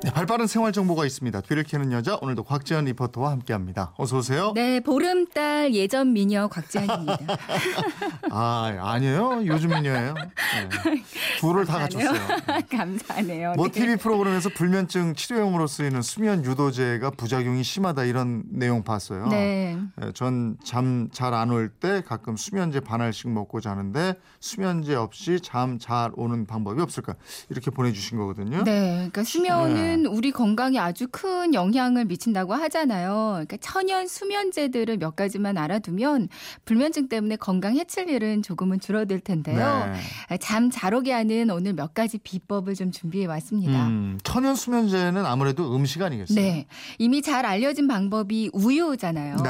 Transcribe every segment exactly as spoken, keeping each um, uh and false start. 네, 발빠른 생활 정보가 있습니다. 뒤를 캐는 여자, 오늘도 곽지연 리포터와 함께합니다. 어서 오세요. 네, 보름달 예전 미녀 곽지연입니다. 아, 아니에요. 요즘 미녀예요. 네. 둘을 다 갖췄어요. 감사하네요. 뭐 네. 티비 프로그램에서 불면증 치료용으로 쓰이는 수면 유도제가 부작용이 심하다 이런 내용 봤어요. 네. 전 잠 잘 안 올 때 가끔 수면제 반알씩 먹고 자는데 수면제 없이 잠 잘 오는 방법이 없을까? 이렇게 보내주신 거거든요. 네, 그러니까 수면은 네. 우리 건강에 아주 큰 영향을 미친다고 하잖아요. 그러니까 천연 수면제들을 몇 가지만 알아두면 불면증 때문에 건강 해칠 일은 조금은 줄어들 텐데요. 네. 잠 잘 오게 하는 오늘 몇 가지 비법을 좀 준비해 왔습니다. 음, 천연 수면제는 아무래도 음식 아니겠어요? 네. 이미 잘 알려진 방법이 우유잖아요. 네.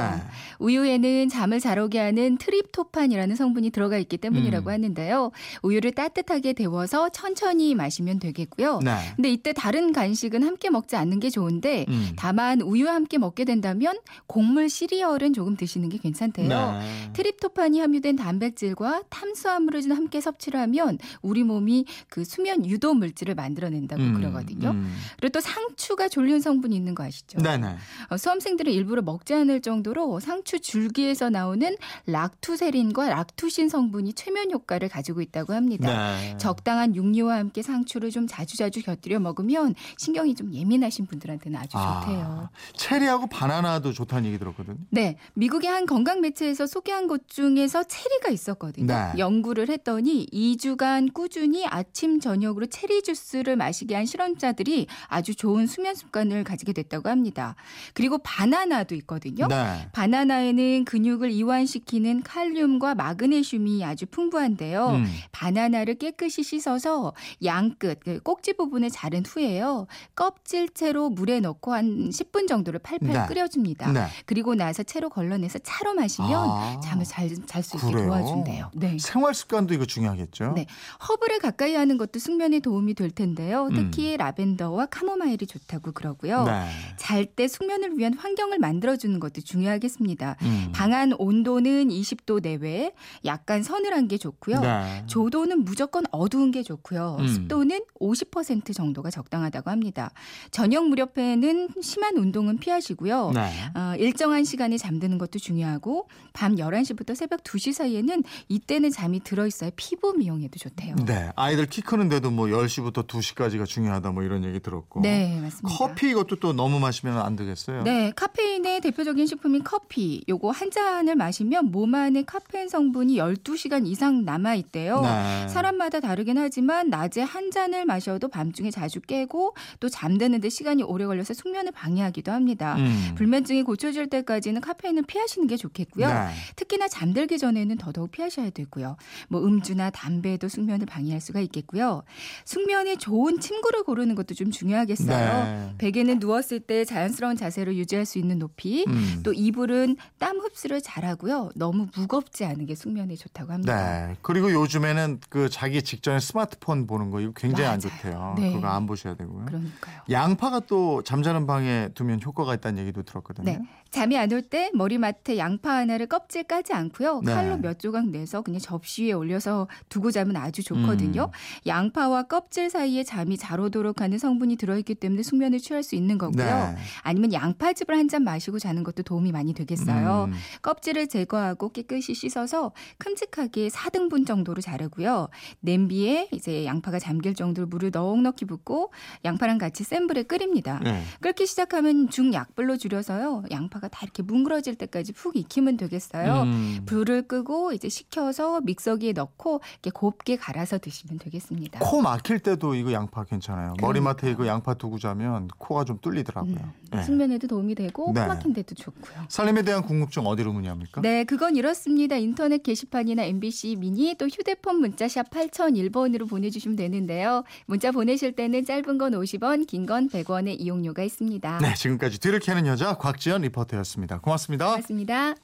우유에는 잠을 잘 오게 하는 트립토판이라는 성분이 들어가 있기 때문이라고 음. 하는데요. 우유를 따뜻하게 데워서 천천히 마시면 되겠고요. 네. 근데 이때 다른 간식 은 함께 먹지 않는 게 좋은데 음. 다만 우유와 함께 먹게 된다면 곡물 시리얼은 조금 드시는 게 괜찮대요. 네. 트립토판이 함유된 단백질과 탄수화물을 함께 섭취를 하면 우리 몸이 그 수면 유도 물질을 만들어낸다고 음. 그러거든요. 음. 그리고 또 상추가 졸린 성분이 있는 거 아시죠? 네네. 수험생들은 일부러 먹지 않을 정도로 상추 줄기에서 나오는 락투세린과 락투신 성분이 최면 효과를 가지고 있다고 합니다. 네. 적당한 육류와 함께 상추를 좀 자주자주 곁들여 먹으면 신경 신경이 좀 예민하신 분들한테는 아주 아, 좋대요. 체리하고 바나나도 좋다는 얘기 들었거든요. 네. 미국의 한 건강 매체에서 소개한 것 중에서 체리가 있었거든요. 네. 연구를 했더니 이 주간 꾸준히 아침 저녁으로 체리 주스를 마시게 한 실험자들이 아주 좋은 수면 습관을 가지게 됐다고 합니다. 그리고 바나나도 있거든요. 네. 바나나에는 근육을 이완시키는 칼륨과 마그네슘이 아주 풍부한데요. 음. 바나나를 깨끗이 씻어서 양끝, 꼭지 부분을 자른 후에요. 껍질 채로 물에 넣고 한 십 분 정도를 팔팔 네. 끓여줍니다. 네. 그리고 나서 채로 걸러내서 차로 마시면 아, 잠을 잘 잘 수 있게 도와준대요. 네. 생활 습관도 이거 중요하겠죠. 네. 허브를 가까이 하는 것도 숙면에 도움이 될 텐데요. 특히 음. 라벤더와 카모마일이 좋다고 그러고요. 네. 잘 때 숙면을 위한 환경을 만들어주는 것도 중요하겠습니다. 음. 방 안 온도는 이십 도 내외, 약간 서늘한 게 좋고요. 네. 조도는 무조건 어두운 게 좋고요. 음. 습도는 오십 퍼센트 정도가 적당하다고 합니다. 저녁 무렵에는 심한 운동은 피하시고요. 네. 어, 일정한 시간에 잠드는 것도 중요하고 밤 열한 시부터 새벽 두 시 사이에는 이때는 잠이 들어있어야 피부 미용에도 좋대요. 네, 아이들 키 크는데도 뭐 열 시부터 두 시까지가 중요하다 뭐 이런 얘기 들었고. 네, 맞습니다. 커피 이것도 또 너무 마시면 안 되겠어요. 네, 카페인의 대표적인 식품인 커피. 요거 한 잔을 마시면 몸 안에 카페인 성분이 열두 시간 이상 남아있대요. 네. 사람마다 다르긴 하지만 낮에 한 잔을 마셔도 밤중에 자주 깨고 또 잠드는데 시간이 오래 걸려서 숙면을 방해하기도 합니다. 음. 불면증이 고쳐질 때까지는 카페인을 피하시는 게 좋겠고요. 네. 특히나 잠들기 전에는 더더욱 피하셔야 되고요. 뭐 음주나 담배도 숙면을 방해할 수가 있겠고요. 숙면에 좋은 침구를 고르는 것도 좀 중요하겠어요. 네. 베개는 누웠을 때 자연스러운 자세로 유지할 수 있는 높이, 음. 또 이불은 땀 흡수를 잘하고요. 너무 무겁지 않은 게 숙면에 좋다고 합니다. 네. 그리고 요즘에는 그 자기 직전에 스마트폰 보는 거 이거 굉장히 맞아요. 안 좋대요. 네. 그거 안 보셔야 되고요. 그러니까요. 양파가 또 잠자는 방에 두면 효과가 있다는 얘기도 들었거든요. 네. 잠이 안 올 때 머리맡에 양파 하나를 껍질 까지 않고요. 네. 칼로 몇 조각 내서 그냥 접시 위에 올려서 두고 자면 아주 좋거든요. 음. 양파와 껍질 사이에 잠이 잘 오도록 하는 성분이 들어있기 때문에 숙면을 취할 수 있는 거고요. 네. 아니면 양파즙을 한 잔 마시고 자는 것도 도움이 많이 되겠어요. 음. 껍질을 제거하고 깨끗이 씻어서 큼직하게 사 등분 정도로 자르고요. 냄비에 이제 양파가 잠길 정도로 물을 넉넉히 붓고 양 양파랑 같이 센 불에 끓입니다. 네. 끓기 시작하면 중약불로 줄여서요. 양파가 다 이렇게 뭉그러질 때까지 푹 익히면 되겠어요. 음. 불을 끄고 이제 식혀서 믹서기에 넣고 이렇게 곱게 갈아서 드시면 되겠습니다. 코 막힐 때도 이거 양파 괜찮아요. 그러니까. 머리맡에 이거 양파 두고 자면 코가 좀 뚫리더라고요. 음. 네. 숙면에도 도움이 되고 네. 코 막힌 데도 좋고요. 살림에 대한 궁금증 어디로 문의합니까? 네, 그건 이렇습니다. 인터넷 게시판이나 엠비씨 미니 또 휴대폰 문자샵 팔공공일 번으로 보내주시면 되는데요. 문자 보내실 때는 짧은 건 오십 원, 긴 건 백 원의 이용료가 있습니다. 네, 지금까지 뒤를 캐는 여자 곽지연 리포터였습니다. 고맙습니다. 고맙습니다.